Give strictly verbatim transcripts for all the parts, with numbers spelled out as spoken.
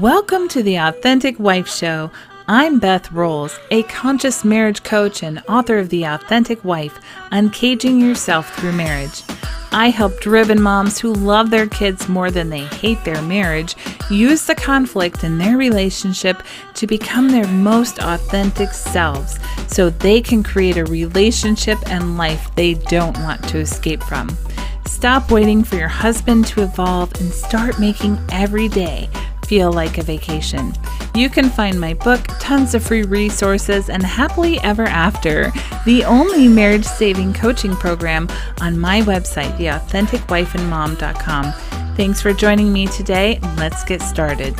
Welcome to The Authentic Wife Show. I'm Beth Rolls, a conscious marriage coach and author of The Authentic Wife, Uncaging Yourself Through Marriage. I help driven moms who love their kids more than they hate their marriage use the conflict in their relationship to become their most authentic selves so they can create a relationship and life they don't want to escape from. Stop waiting for your husband to evolve and start making every day feel like a vacation. You can find my book, tons of free resources, and Happily Ever After, the only marriage-saving coaching program, on my website, the authentic wife and mom dot com. Thanks for joining me today, and let's get started.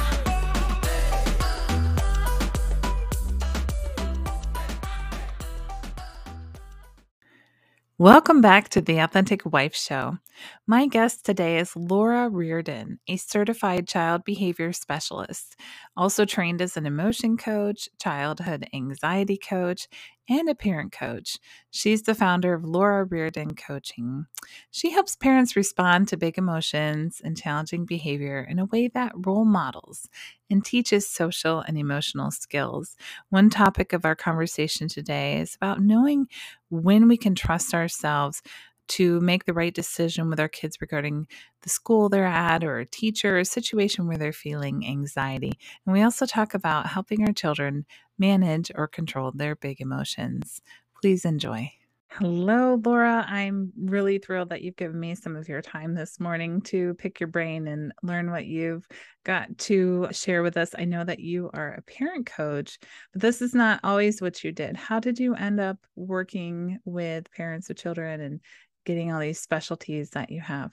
Welcome back to The Authentic Wife Show. My guest today is Laura Reardon, a certified child behavior specialist, also trained as an emotion coach, childhood anxiety coach, and a parent coach. She's the founder of Laura Reardon Coaching. She helps parents respond to big emotions and challenging behavior in a way that role models and teaches social and emotional skills. One topic of our conversation today is about knowing when we can trust ourselves to make the right decision with our kids regarding the school they're at or a teacher or a situation where they're feeling anxiety. And we also talk about helping our children manage or control their big emotions. Please enjoy. Hello, Laura. I'm really thrilled that you've given me some of your time this morning to pick your brain and learn what you've got to share with us. I know that you are a parent coach, but this is not always what you did. How did you end up working with parents of children and getting all these specialties that you have?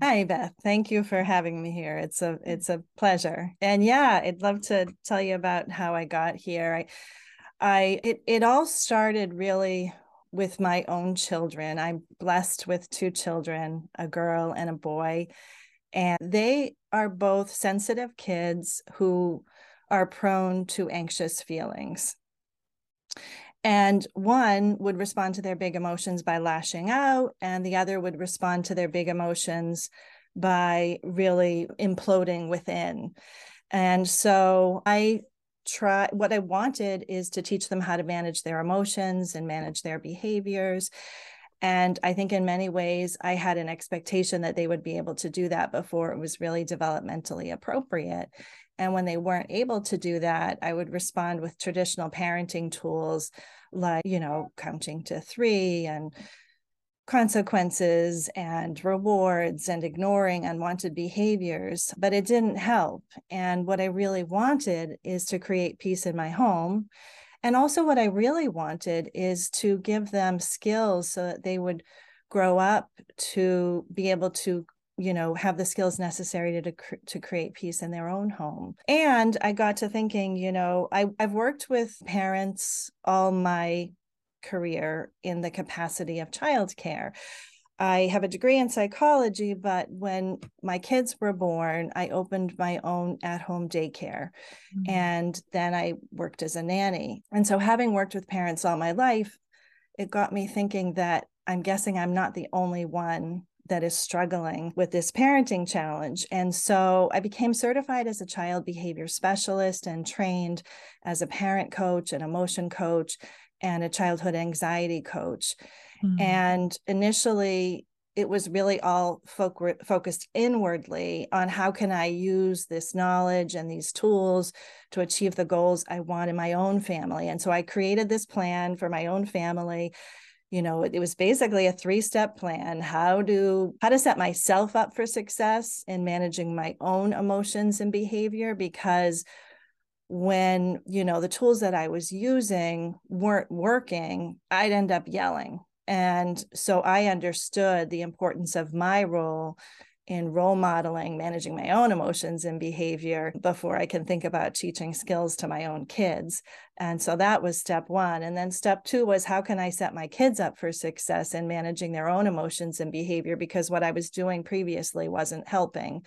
Hi, Beth. Thank you for having me here. It's a it's a pleasure. And yeah, I'd love to tell you about how I got here. I I it it all started really with my own children. I'm blessed with two children, a girl and a boy, and they are both sensitive kids who are prone to anxious feelings. And one would respond to their big emotions by lashing out, and the other would respond to their big emotions by really imploding within. And so I try what I wanted is to teach them how to manage their emotions and manage their behaviors. And I think in many ways, I had an expectation that they would be able to do that before it was really developmentally appropriate. And when they weren't able to do that, I would respond with traditional parenting tools like, you know, counting to three and consequences and rewards and ignoring unwanted behaviors, but it didn't help. And what I really wanted is to create peace in my home. And also what I really wanted is to give them skills so that they would grow up to be able to, you know, have the skills necessary to, to create peace in their own home. And I got to thinking, you know, I, I've worked with parents all my career in the capacity of childcare. I have a degree in psychology, but when my kids were born, I opened my own at-home daycare. Mm-hmm. And then I worked as a nanny. And so having worked with parents all my life, it got me thinking that I'm guessing I'm not the only one that is struggling with this parenting challenge. And so I became certified as a child behavior specialist and trained as a parent coach, an emotion coach, and a childhood anxiety coach. Mm-hmm. And initially, it was really all fo- focused inwardly on how can I use this knowledge and these tools to achieve the goals I want in my own family. And so I created this plan for my own family. You know, it was basically a three-step plan. How do, how to set myself up for success in managing my own emotions and behavior, because when, you know, the tools that I was using weren't working, I'd end up yelling. And so I understood the importance of my role in role modeling, managing my own emotions and behavior before I can think about teaching skills to my own kids. And so that was step one. And then step two was, how can I set my kids up for success in managing their own emotions and behavior? Because what I was doing previously wasn't helping.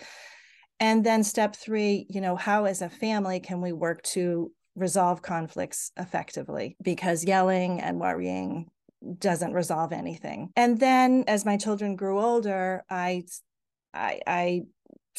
And then step three, you know, how as a family can we work to resolve conflicts effectively? Because yelling and worrying doesn't resolve anything. And then as my children grew older, I, I, I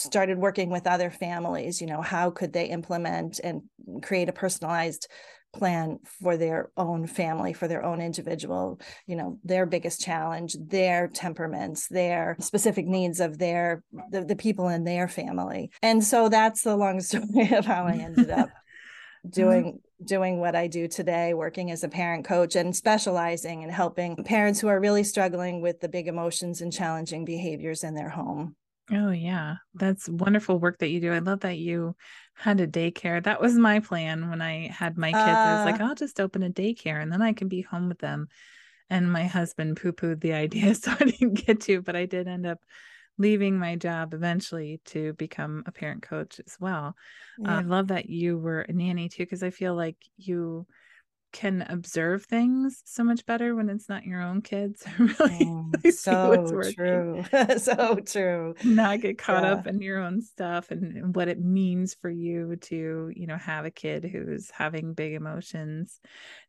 started working with other families, you know, how could they implement and create a personalized plan for their own family, for their own individual, you know, their biggest challenge, their temperaments, their specific needs of their, the, the people in their family. And so that's the long story of how I ended up doing mm-hmm. doing what I do today, working as a parent coach and specializing in helping parents who are really struggling with the big emotions and challenging behaviors in their home. Oh, yeah. That's wonderful work that you do. I love that you had a daycare. That was my plan when I had my kids. Uh, I was like, I'll just open a daycare and then I can be home with them. And my husband poo-pooed the idea, so I didn't get to, but I did end up leaving my job eventually to become a parent coach as well. Yeah. Uh, I love that you were a nanny too, because I feel like you can observe things so much better when it's not your own kids. really, oh, really so true. so true. Not get caught yeah. up in your own stuff and, and what it means for you to, you know, have a kid who's having big emotions.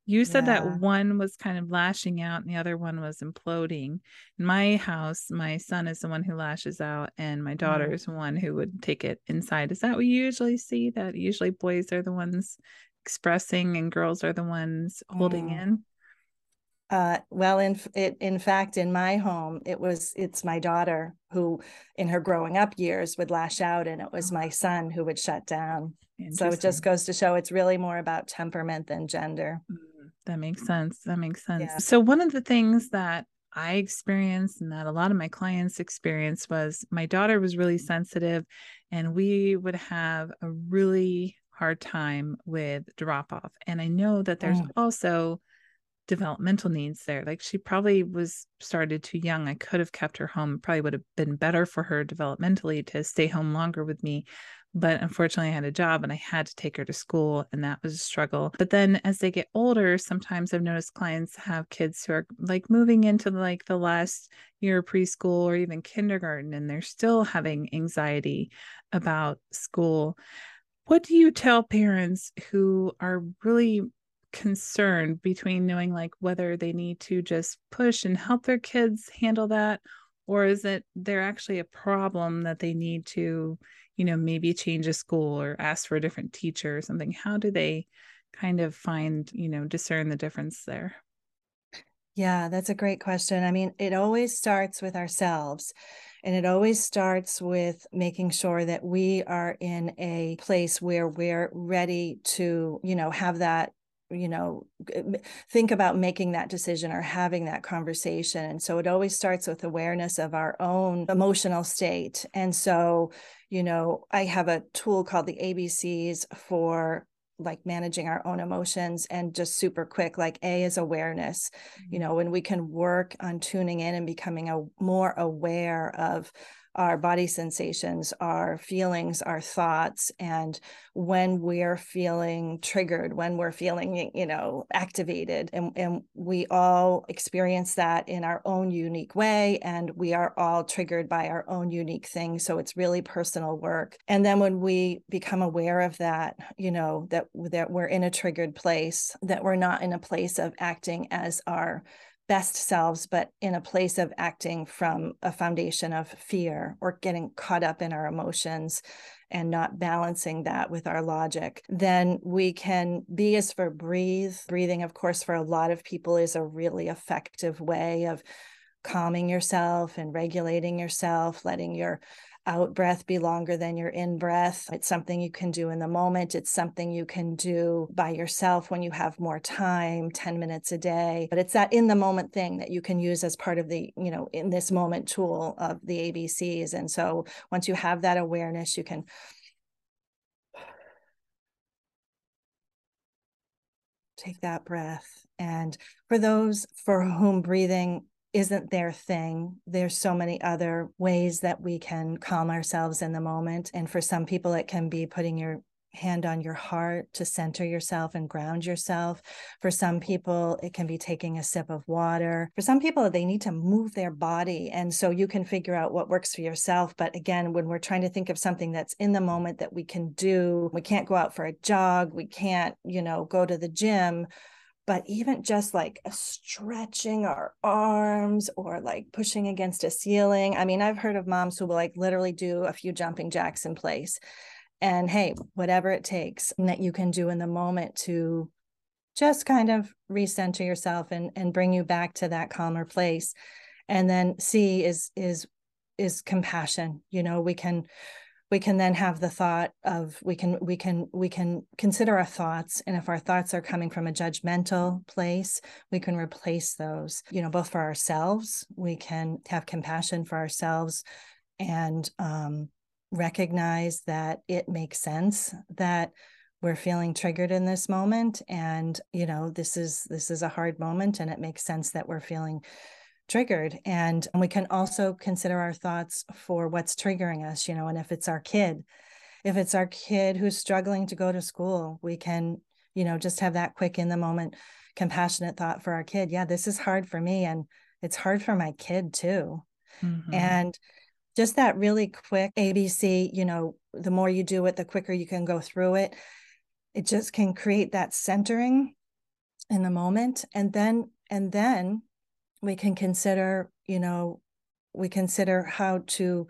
You said yeah. that one was kind of lashing out and the other one was imploding. In my house, my son is the one who lashes out and my daughter mm. is the one who would take it inside. Is that what you usually see? That usually boys are the ones expressing and girls are the ones holding mm. in? Uh, well, in it, in fact, in my home, it was, it's my daughter who in her growing up years would lash out and it was my son who would shut down. So it just goes to show it's really more about temperament than gender. Mm, that makes sense. That makes sense. Yeah. So one of the things that I experienced and that a lot of my clients experienced was my daughter was really sensitive and we would have a really hard time with drop off. And I know that there's mm. also developmental needs there. Like she probably was started too young. I could have kept her home. Probably would have been better for her developmentally to stay home longer with me. But unfortunately I had a job and I had to take her to school and that was a struggle. But then as they get older, sometimes I've noticed clients have kids who are like moving into like the last year of preschool or even kindergarten, and they're still having anxiety about school. What do you tell parents who are really concerned between knowing like whether they need to just push and help their kids handle that, or is it they're actually a problem that they need to, you know, maybe change a school or ask for a different teacher or something? How do they kind of find, you know, discern the difference there? Yeah, that's a great question. I mean, it always starts with ourselves. And it always starts with making sure that we are in a place where we're ready to, you know, have that, you know, think about making that decision or having that conversation. And so it always starts with awareness of our own emotional state. And so, you know, I have a tool called the A B Cs for like managing our own emotions, and just super quick, like A is awareness, you know, when we can work on tuning in and becoming a, more aware of our body sensations, our feelings, our thoughts, and when we're feeling triggered, when we're feeling, you know, activated. And, and we all experience that in our own unique way, and we are all triggered by our own unique things. So it's really personal work. And then when we become aware of that, you know, that, that we're in a triggered place, that we're not in a place of acting as our best selves, but in a place of acting from a foundation of fear or getting caught up in our emotions and not balancing that with our logic, then we can be as for breathe. Breathing, of course, for a lot of people is a really effective way of calming yourself and regulating yourself, letting your out breath be longer than your in breath. It's something you can do in the moment. It's something you can do by yourself when you have more time, ten minutes a day. But it's that in the moment thing that you can use as part of the, you know, in this moment tool of the A B Cs. And so once you have that awareness, you can take that breath. And for those for whom breathing isn't their thing, there's so many other ways that we can calm ourselves in the moment. And for some people, it can be putting your hand on your heart to center yourself and ground yourself. For some people, it can be taking a sip of water. For some people, they need to move their body. And so you can figure out what works for yourself. But again, when we're trying to think of something that's in the moment that we can do, we can't go out for a jog, we can't, you know, go to the gym. But even just like stretching our arms or like pushing against a ceiling. I mean, I've heard of moms who will like literally do a few jumping jacks in place. And hey, whatever it takes that you can do in the moment to just kind of recenter yourself and, and bring you back to that calmer place. And then C is is is compassion. You know, we can we can then have the thought of we can we can we can consider our thoughts. And if our thoughts are coming from a judgmental place, we can replace those, you know, both for ourselves. We can have compassion for ourselves and um, recognize that it makes sense that we're feeling triggered in this moment. And, you know, this is this is a hard moment, and it makes sense that we're feeling triggered. And we can also consider our thoughts for what's triggering us, you know, and if it's our kid, if it's our kid who's struggling to go to school, we can, you know, just have that quick in the moment, compassionate thought for our kid. Yeah, this is hard for me, and it's hard for my kid too. Mm-hmm. And just that really quick A B C, you know, the more you do it, the quicker you can go through it. It just can create that centering in the moment. And then, and then, we can consider, you know, we consider how to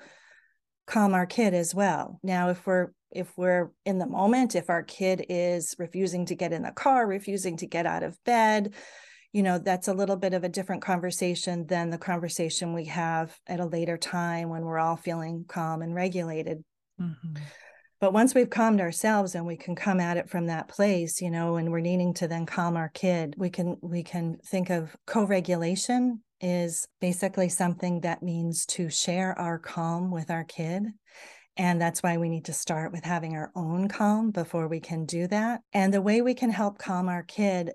calm our kid as well. Now, if we're, if we're in the moment, if our kid is refusing to get in the car, refusing to get out of bed, you know, that's a little bit of a different conversation than the conversation we have at a later time when we're all feeling calm and regulated. Mm-hmm. But once we've calmed ourselves and we can come at it from that place, you know, and we're needing to then calm our kid, we can we can think of co-regulation is basically something that means to share our calm with our kid. And that's why we need to start with having our own calm before we can do that. And the way we can help calm our kid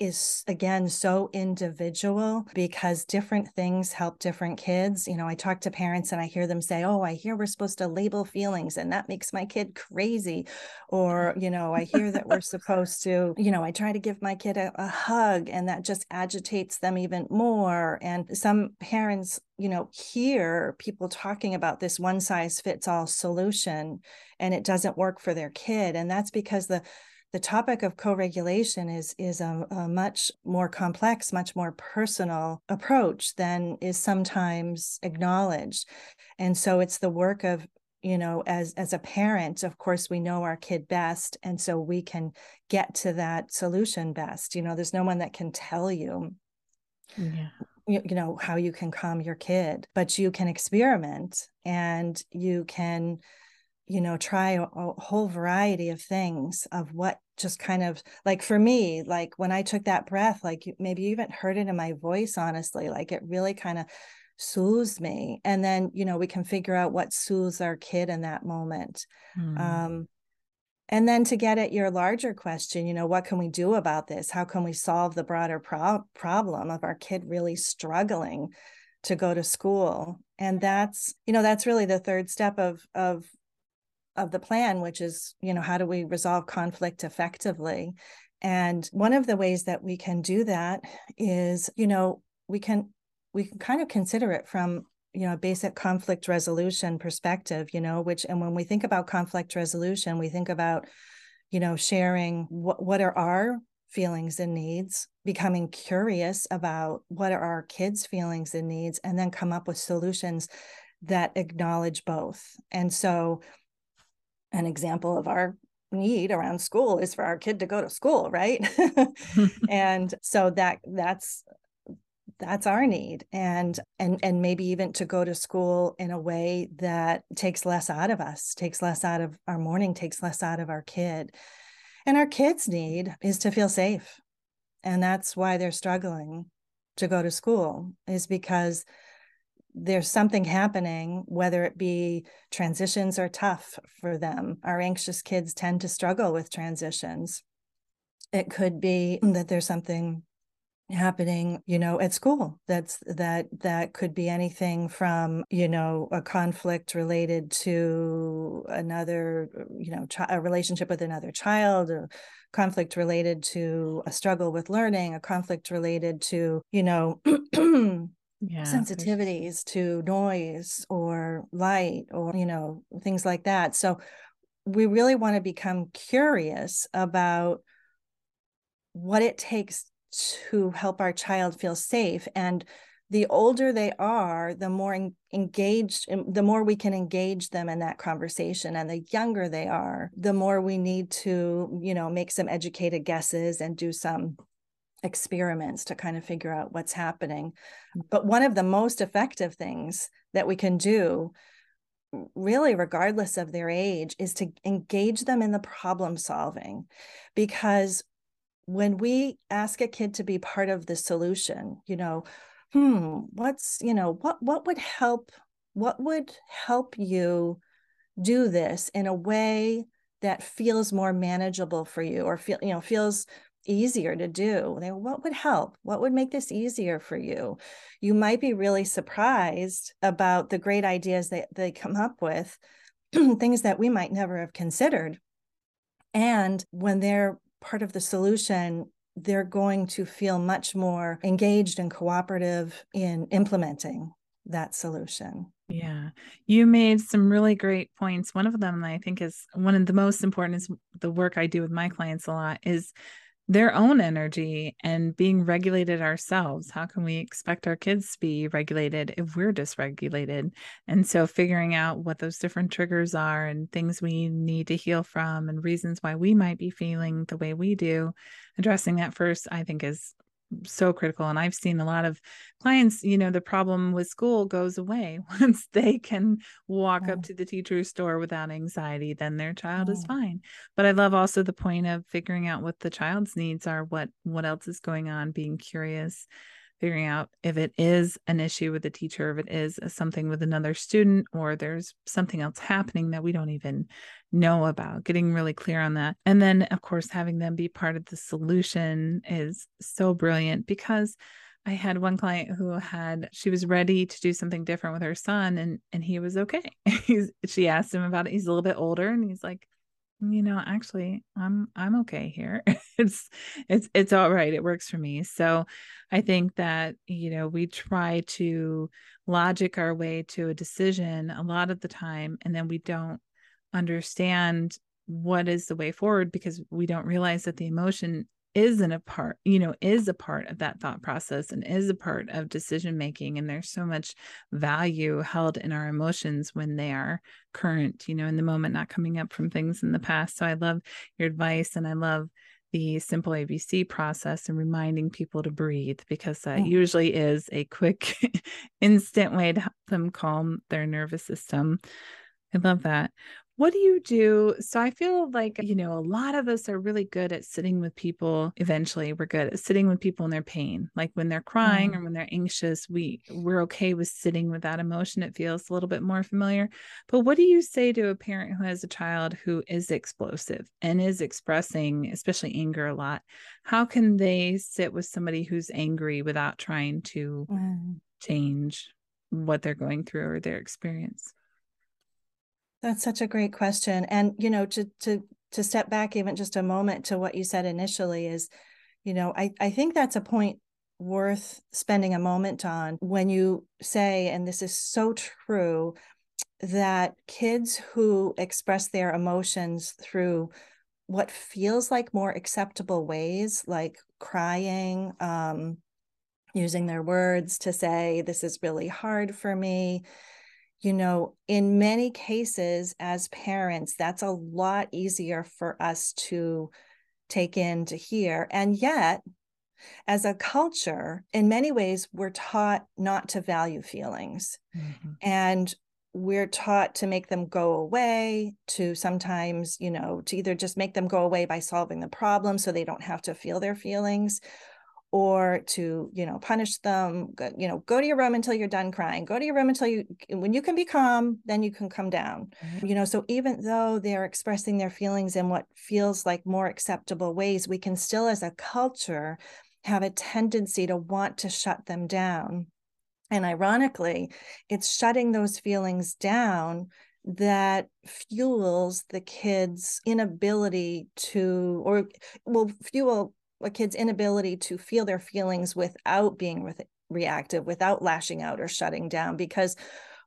is, again, so individual, because different things help different kids. You know, I talk to parents and I hear them say, oh, I hear we're supposed to label feelings, and that makes my kid crazy. Or, you know, I hear that we're supposed to, you know, I try to give my kid a, a hug, and that just agitates them even more. And some parents, you know, hear people talking about this one size fits all solution, and it doesn't work for their kid. And that's because the The topic of co-regulation is is a, a much more complex, much more personal approach than is sometimes acknowledged. And so it's the work of, you know, as, as a parent, of course, we know our kid best. And so we can get to that solution best. You know, there's no one that can tell you, yeah. you, you know, how you can calm your kid, but you can experiment, and you can, you know, try a, a whole variety of things of what just kind of like, for me, like when I took that breath, like you, maybe you even heard it in my voice, honestly, like it really kind of soothes me. And then, you know, we can figure out what soothes our kid in that moment. Mm. Um, and then to get at your larger question, you know, what can we do about this? How can we solve the broader pro- problem of our kid really struggling to go to school? And that's, you know, that's really the third step of, of, of the plan, which is, you know, how do we resolve conflict effectively? And one of the ways that we can do that is, you know, we can, we can kind of consider it from, you know, a basic conflict resolution perspective, you know, which, and when we think about conflict resolution, we think about, you know, sharing what, what are our feelings and needs, becoming curious about what are our kids' feelings and needs, and then come up with solutions that acknowledge both. And so an example of our need around school is for our kid to go to school, right? And so that that's that's our need, and and and maybe even to go to school in a way that takes less out of us, takes less out of our morning, takes less out of our kid. And our kid's need is to feel safe, and that's why they're struggling to go to school, is because there's something happening, whether it be transitions are tough for them. Our anxious kids tend to struggle with transitions. It could be that there's something happening, you know, at school. That's that that could be anything from, you know, a conflict related to another, you know, chi- a relationship with another child, or conflict related to a struggle with learning, a conflict related to, you know, yeah, sensitivities to noise or light, or, you know, things like that. So we really want to become curious about what it takes to help our child feel safe. And the older they are, the more engaged, the more we can engage them in that conversation. And the younger they are, the more we need to, you know, make some educated guesses and do some experiments to kind of figure out what's happening. But one of the most effective things that we can do, really regardless of their age, is to engage them in the problem solving. Because when we ask a kid to be part of the solution, you know, hmm, what's, you know, what, what would help, what would help you do this in a way that feels more manageable for you, or feel, you know, feels easier to do? They, what would help? What would make this easier for you? You might be really surprised about the great ideas that they come up with, things that we might never have considered. And when they're part of the solution, they're going to feel much more engaged and cooperative in implementing that solution. Yeah. You made some really great points. One of them that I think is one of the most important is the work I do with my clients a lot is their own energy and being regulated ourselves. How can we expect our kids to be regulated if we're dysregulated? And so figuring out what those different triggers are and things we need to heal from and reasons why we might be feeling the way we do, addressing that first, I think is so critical. And I've seen a lot of clients, you know, the problem with school goes away once they can walk yeah. up to the teacher's door without anxiety, then their child yeah. is fine. But I love also the point of figuring out what the child's needs are, what, what else is going on, being curious, figuring out if it is an issue with the teacher, if it is something with another student, or there's something else happening that we don't even know about, getting really clear on that. And then of course, having them be part of the solution is so brilliant, because I had one client who had, she was ready to do something different with her son, and, and he was okay. He's, she asked him about it. He's a little bit older, and he's like, you know, actually I'm, I'm okay here. It's, it's, it's all right. It works for me. So I think that, you know, we try to logic our way to a decision a lot of the time, and then we don't understand what is the way forward, because we don't realize that the emotion isn't a part, you know, is a part of that thought process and is a part of decision-making. And there's so much value held in our emotions when they are current, you know, in the moment, not coming up from things in the past. So I love your advice, and I love the simple A B C process and reminding people to breathe, because that yeah. usually is a quick instant way to help them calm their nervous system. I love that. What do you do? So I feel like, you know, a lot of us are really good at sitting with people. Eventually we're good at sitting with people in their pain, like when they're crying mm. or when they're anxious, we we're okay with sitting with that emotion. It feels a little bit more familiar. But what do you say to a parent who has a child who is explosive and is expressing, especially anger a lot? How can they sit with somebody who's angry without trying to mm. change what they're going through or their experience? That's such a great question. And, you know, to to to step back even just a moment to what you said initially is, you know, I, I think that's a point worth spending a moment on when you say, and this is so true, that kids who express their emotions through what feels like more acceptable ways, like crying, um, using their words to say, this is really hard for me. You know, in many cases as parents, that's a lot easier for us to take in, to hear. And yet, as a culture, in many ways, we're taught not to value feelings. Mm-hmm. And we're taught to make them go away, to sometimes, you know, to either just make them go away by solving the problem so they don't have to feel their feelings, or to, you know, punish them, go, you know, go to your room until you're done crying, go to your room until you, when you can be calm, then you can come down, mm-hmm. you know, so even though they're expressing their feelings in what feels like more acceptable ways, we can still as a culture have a tendency to want to shut them down. And ironically, it's shutting those feelings down that fuels the kid's inability to, or will fuel a kid's inability to feel their feelings without being re- reactive, without lashing out or shutting down. Because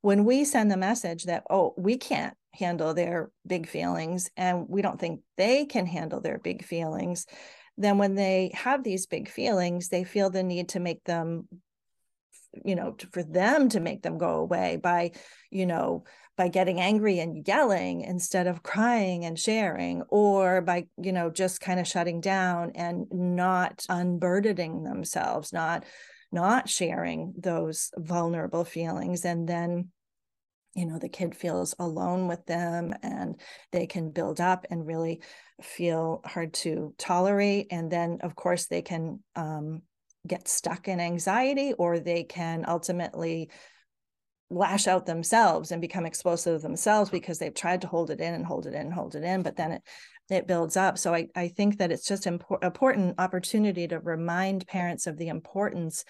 when we send the message that, oh, we can't handle their big feelings and we don't think they can handle their big feelings, then when they have these big feelings, they feel the need to make them, you know, for them to make them go away by, you know, by getting angry and yelling instead of crying and sharing, or by, you know, just kind of shutting down and not unburdening themselves, not, not sharing those vulnerable feelings. And then, you know, the kid feels alone with them, and they can build up and really feel hard to tolerate. And then, of course, they can um, get stuck in anxiety, or they can ultimately lash out themselves and become explosive themselves because they've tried to hold it in and hold it in and hold it in, but then it, it builds up. So I, I think that it's just an impor- important opportunity to remind parents of the importance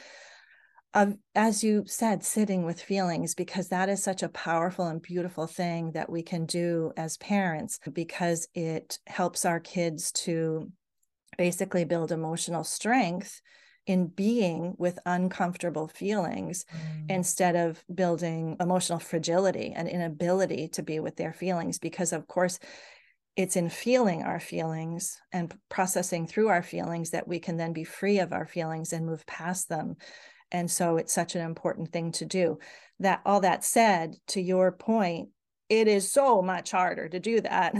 of, as you said, sitting with feelings, because that is such a powerful and beautiful thing that we can do as parents, because it helps our kids to basically build emotional strength in being with uncomfortable feelings, mm. instead of building emotional fragility and inability to be with their feelings. Because of course, it's in feeling our feelings and processing through our feelings that we can then be free of our feelings and move past them. And so it's such an important thing to do. That all that said, to your point, it is so much harder to do that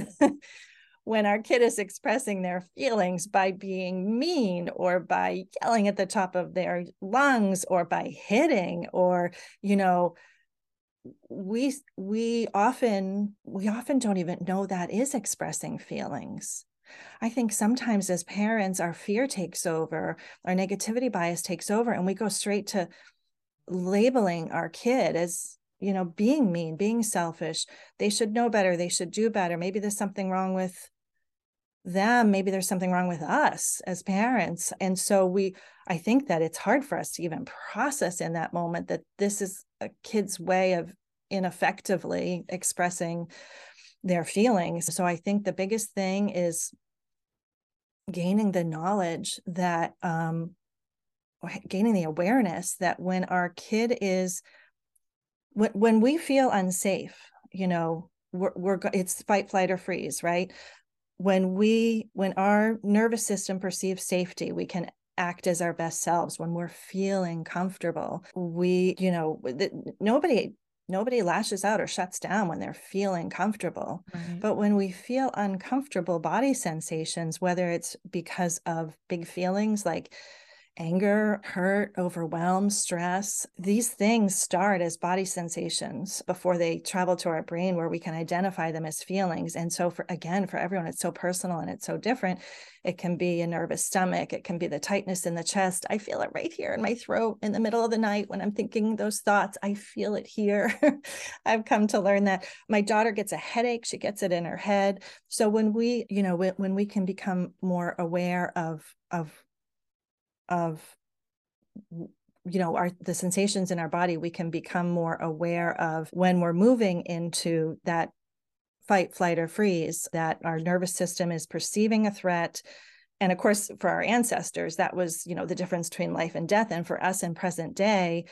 when our kid is expressing their feelings by being mean, or by yelling at the top of their lungs, or by hitting, or, you know, we, we often, we often don't even know that is expressing feelings. I think sometimes as parents, our fear takes over, our negativity bias takes over, and we go straight to labeling our kid as, you know, being mean, being selfish. They should know better. They should do better. Maybe there's something wrong with them. Maybe there's something wrong with us as parents. And so we, I think that it's hard for us to even process in that moment that this is a kid's way of ineffectively expressing their feelings. So I think the biggest thing is gaining the knowledge that, um, or gaining the awareness that when our kid is, when, when we feel unsafe, you know, we're, we're, it's fight, flight, or freeze, right? When we, when our nervous system perceives safety, we can act as our best selves. When we're feeling comfortable, we, you know, the, nobody, nobody lashes out or shuts down when they're feeling comfortable. Right. But when we feel uncomfortable body sensations, whether it's because of big feelings like anger, hurt, overwhelm, stress, these things start as body sensations before they travel to our brain where we can identify them as feelings. And so for, again, for everyone, it's so personal and it's so different. It can be a nervous stomach. It can be the tightness in the chest. I feel it right here in my throat in the middle of the night when I'm thinking those thoughts. I feel it here. I've come to learn that. My daughter gets a headache. She gets it in her head. So when we, you know, when, when we can become more aware of, of, of, you know, our, the sensations in our body, we can become more aware of when we're moving into that fight, flight, or freeze, that our nervous system is perceiving a threat. And of course, for our ancestors, that was, you know, the difference between life and death. And for us in present day,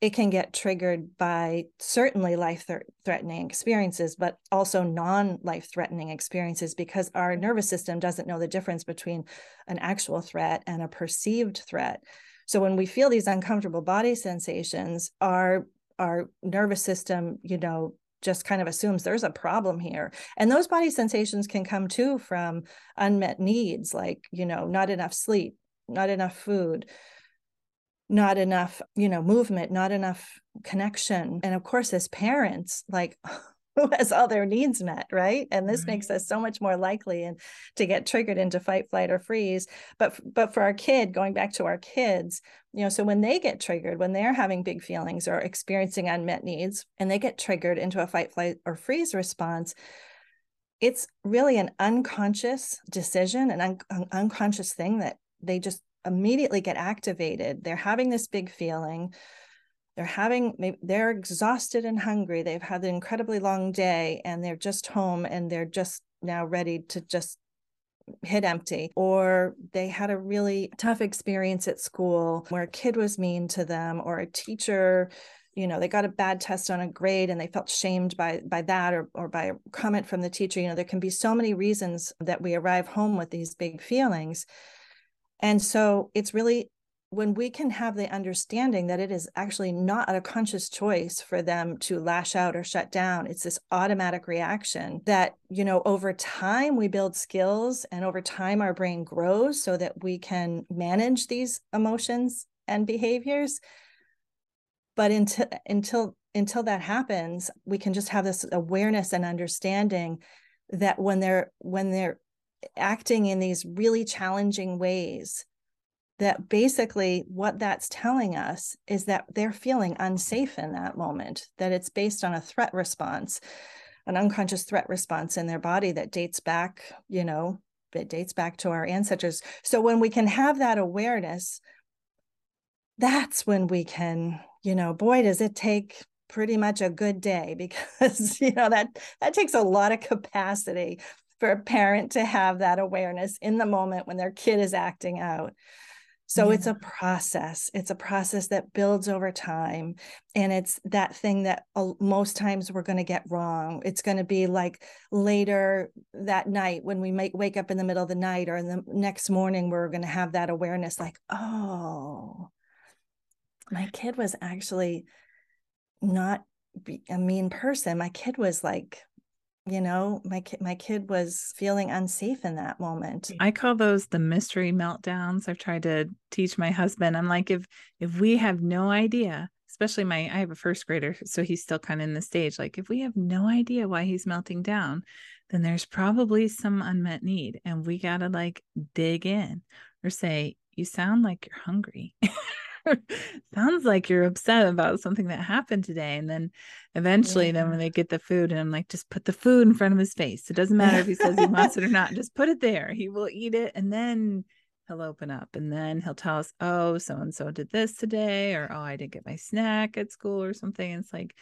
it can get triggered by certainly life-threatening experiences, but also non-life-threatening experiences, because our nervous system doesn't know the difference between an actual threat and a perceived threat. So when we feel these uncomfortable body sensations, our, our nervous system, you know, just kind of assumes there's a problem here. And those body sensations can come too from unmet needs, like, you know, not enough sleep, not enough food, not enough, you know, movement, not enough connection. And of course, as parents, like, who has all their needs met, right? And this right. makes us so much more likely and to get triggered into fight, flight, or freeze. But, but for our kid, going back to our kids, you know, so when they get triggered, when they're having big feelings or experiencing unmet needs, and they get triggered into a fight, flight, or freeze response, it's really an unconscious decision, an, un- an unconscious thing that they just immediately get activated. They're having this big feeling. They're having, they're exhausted and hungry. They've had an incredibly long day and they're just home and they're just now ready to just hit empty. Or they had a really tough experience at school where a kid was mean to them, or a teacher you know, they got a bad test on a grade and they felt shamed by by that or, or by a comment from the teacher. You know, there can be so many reasons that we arrive home with these big feelings. And so it's really when we can have the understanding that it is actually not a conscious choice for them to lash out or shut down. It's this automatic reaction that, you know, over time we build skills and over time our brain grows so that we can manage these emotions and behaviors. But until, until, until that happens, we can just have this awareness and understanding that when they're, when they're acting in these really challenging ways, that basically what that's telling us is that they're feeling unsafe in that moment, that it's based on a threat response, an unconscious threat response in their body that dates back, you know, it dates back to our ancestors. So when we can have that awareness, that's when we can, you know, boy, does it take pretty much a good day, because, you know, that that takes a lot of capacity for a parent to have that awareness in the moment when their kid is acting out. So yeah. It's a process. It's a process that builds over time. And it's that thing that most times we're going to get wrong. It's going to be like later that night when we might wake up in the middle of the night, or in the next morning, we're going to have that awareness like, oh, my kid was actually not a mean person. My kid was like, you know, my kid, my kid was feeling unsafe in that moment. I call those the mystery meltdowns. I've tried to teach my husband. I'm like, if, if we have no idea, especially my, I have a first grader, so he's still kind of in the stage. Like, if we have no idea why he's melting down, then there's probably some unmet need. And we got to like dig in or say, you sound like you're hungry. Sounds like you're upset about something that happened today. And then eventually yeah. then when they get the food, and I'm like, just put the food in front of his face. It doesn't matter if he says he wants it or not, just put it there. He will eat it. And then he'll open up, and then he'll tell us, oh, so-and-so did this today, or, oh, I didn't get my snack at school or something. And it's like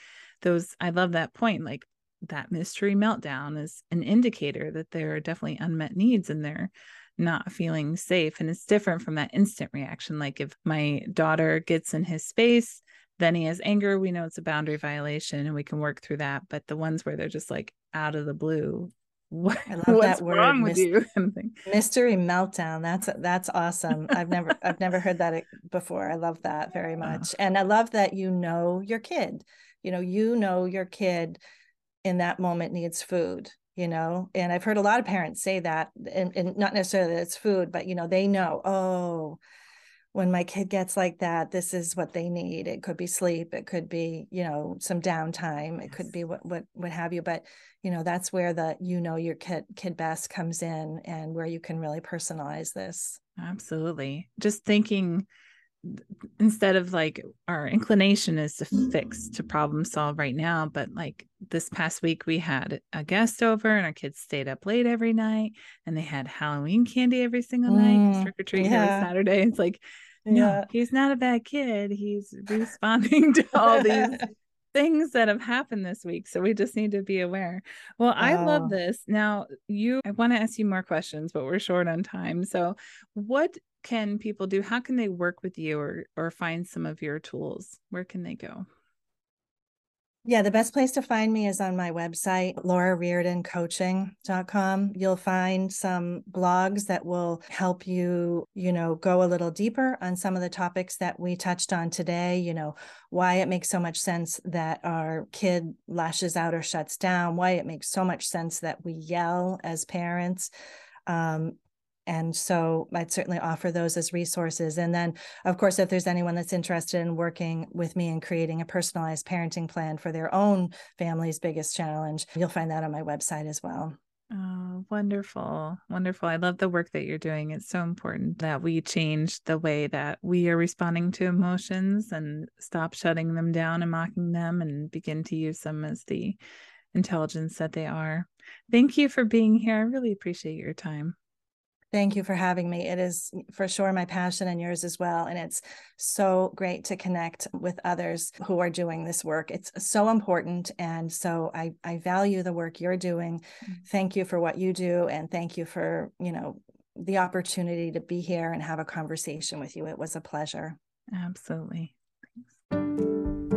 those, I love that point. Like that mystery meltdown is an indicator that there are definitely unmet needs in there. Not feeling safe. And it's different from that instant reaction. Like if my daughter gets in his space, then he has anger, we know it's a boundary violation and we can work through that. But the ones where they're just like out of the blue, what, I love what's that word, wrong with you? Mystery meltdown. That's, that's awesome. I've never, I've never heard that before. I love that very much. And I love that, you know, your kid, you know, you know, your kid in that moment needs food. You know, and I've heard a lot of parents say that, and, and not necessarily that it's food, but, you know, they know, oh, when my kid gets like that, this is what they need. It could be sleep. It could be, you know, some downtime. Yes. It could be what, what, what have you. But, you know, that's where the, you know, your kid, kid best comes in, and where you can really personalize this. Absolutely. Just thinking instead of like our inclination is to fix, to problem solve right now. But like this past week we had a guest over, and our kids stayed up late every night, and they had Halloween candy every single night. Mm, trick or treat yeah. every Saturday. It's like, no, yeah. he's not a bad kid. He's responding to all these things that have happened this week. So we just need to be aware. Well, I oh. love this. Now you, I want to ask you more questions, but we're short on time. So what can people do? How can they work with you, or, or find some of your tools? Where can they go? Yeah, the best place to find me is on my website, laura reardon coaching dot com. You'll find some blogs that will help you, you know, go a little deeper on some of the topics that we touched on today, you know, why it makes so much sense that our kid lashes out or shuts down, why it makes so much sense that we yell as parents. Um, And so I'd certainly offer those as resources. And then, of course, if there's anyone that's interested in working with me and creating a personalized parenting plan for their own family's biggest challenge, you'll find that on my website as well. Oh, wonderful. Wonderful. I love the work that you're doing. It's so important that we change the way that we are responding to emotions and stop shutting them down and mocking them, and begin to use them as the intelligence that they are. Thank you for being here. I really appreciate your time. Thank you for having me. It is for sure my passion, and yours as well. And it's so great to connect with others who are doing this work. It's so important. And so I, I value the work you're doing. Thank you for what you do. And thank you for, you know, the opportunity to be here and have a conversation with you. It was a pleasure. Absolutely. Thanks.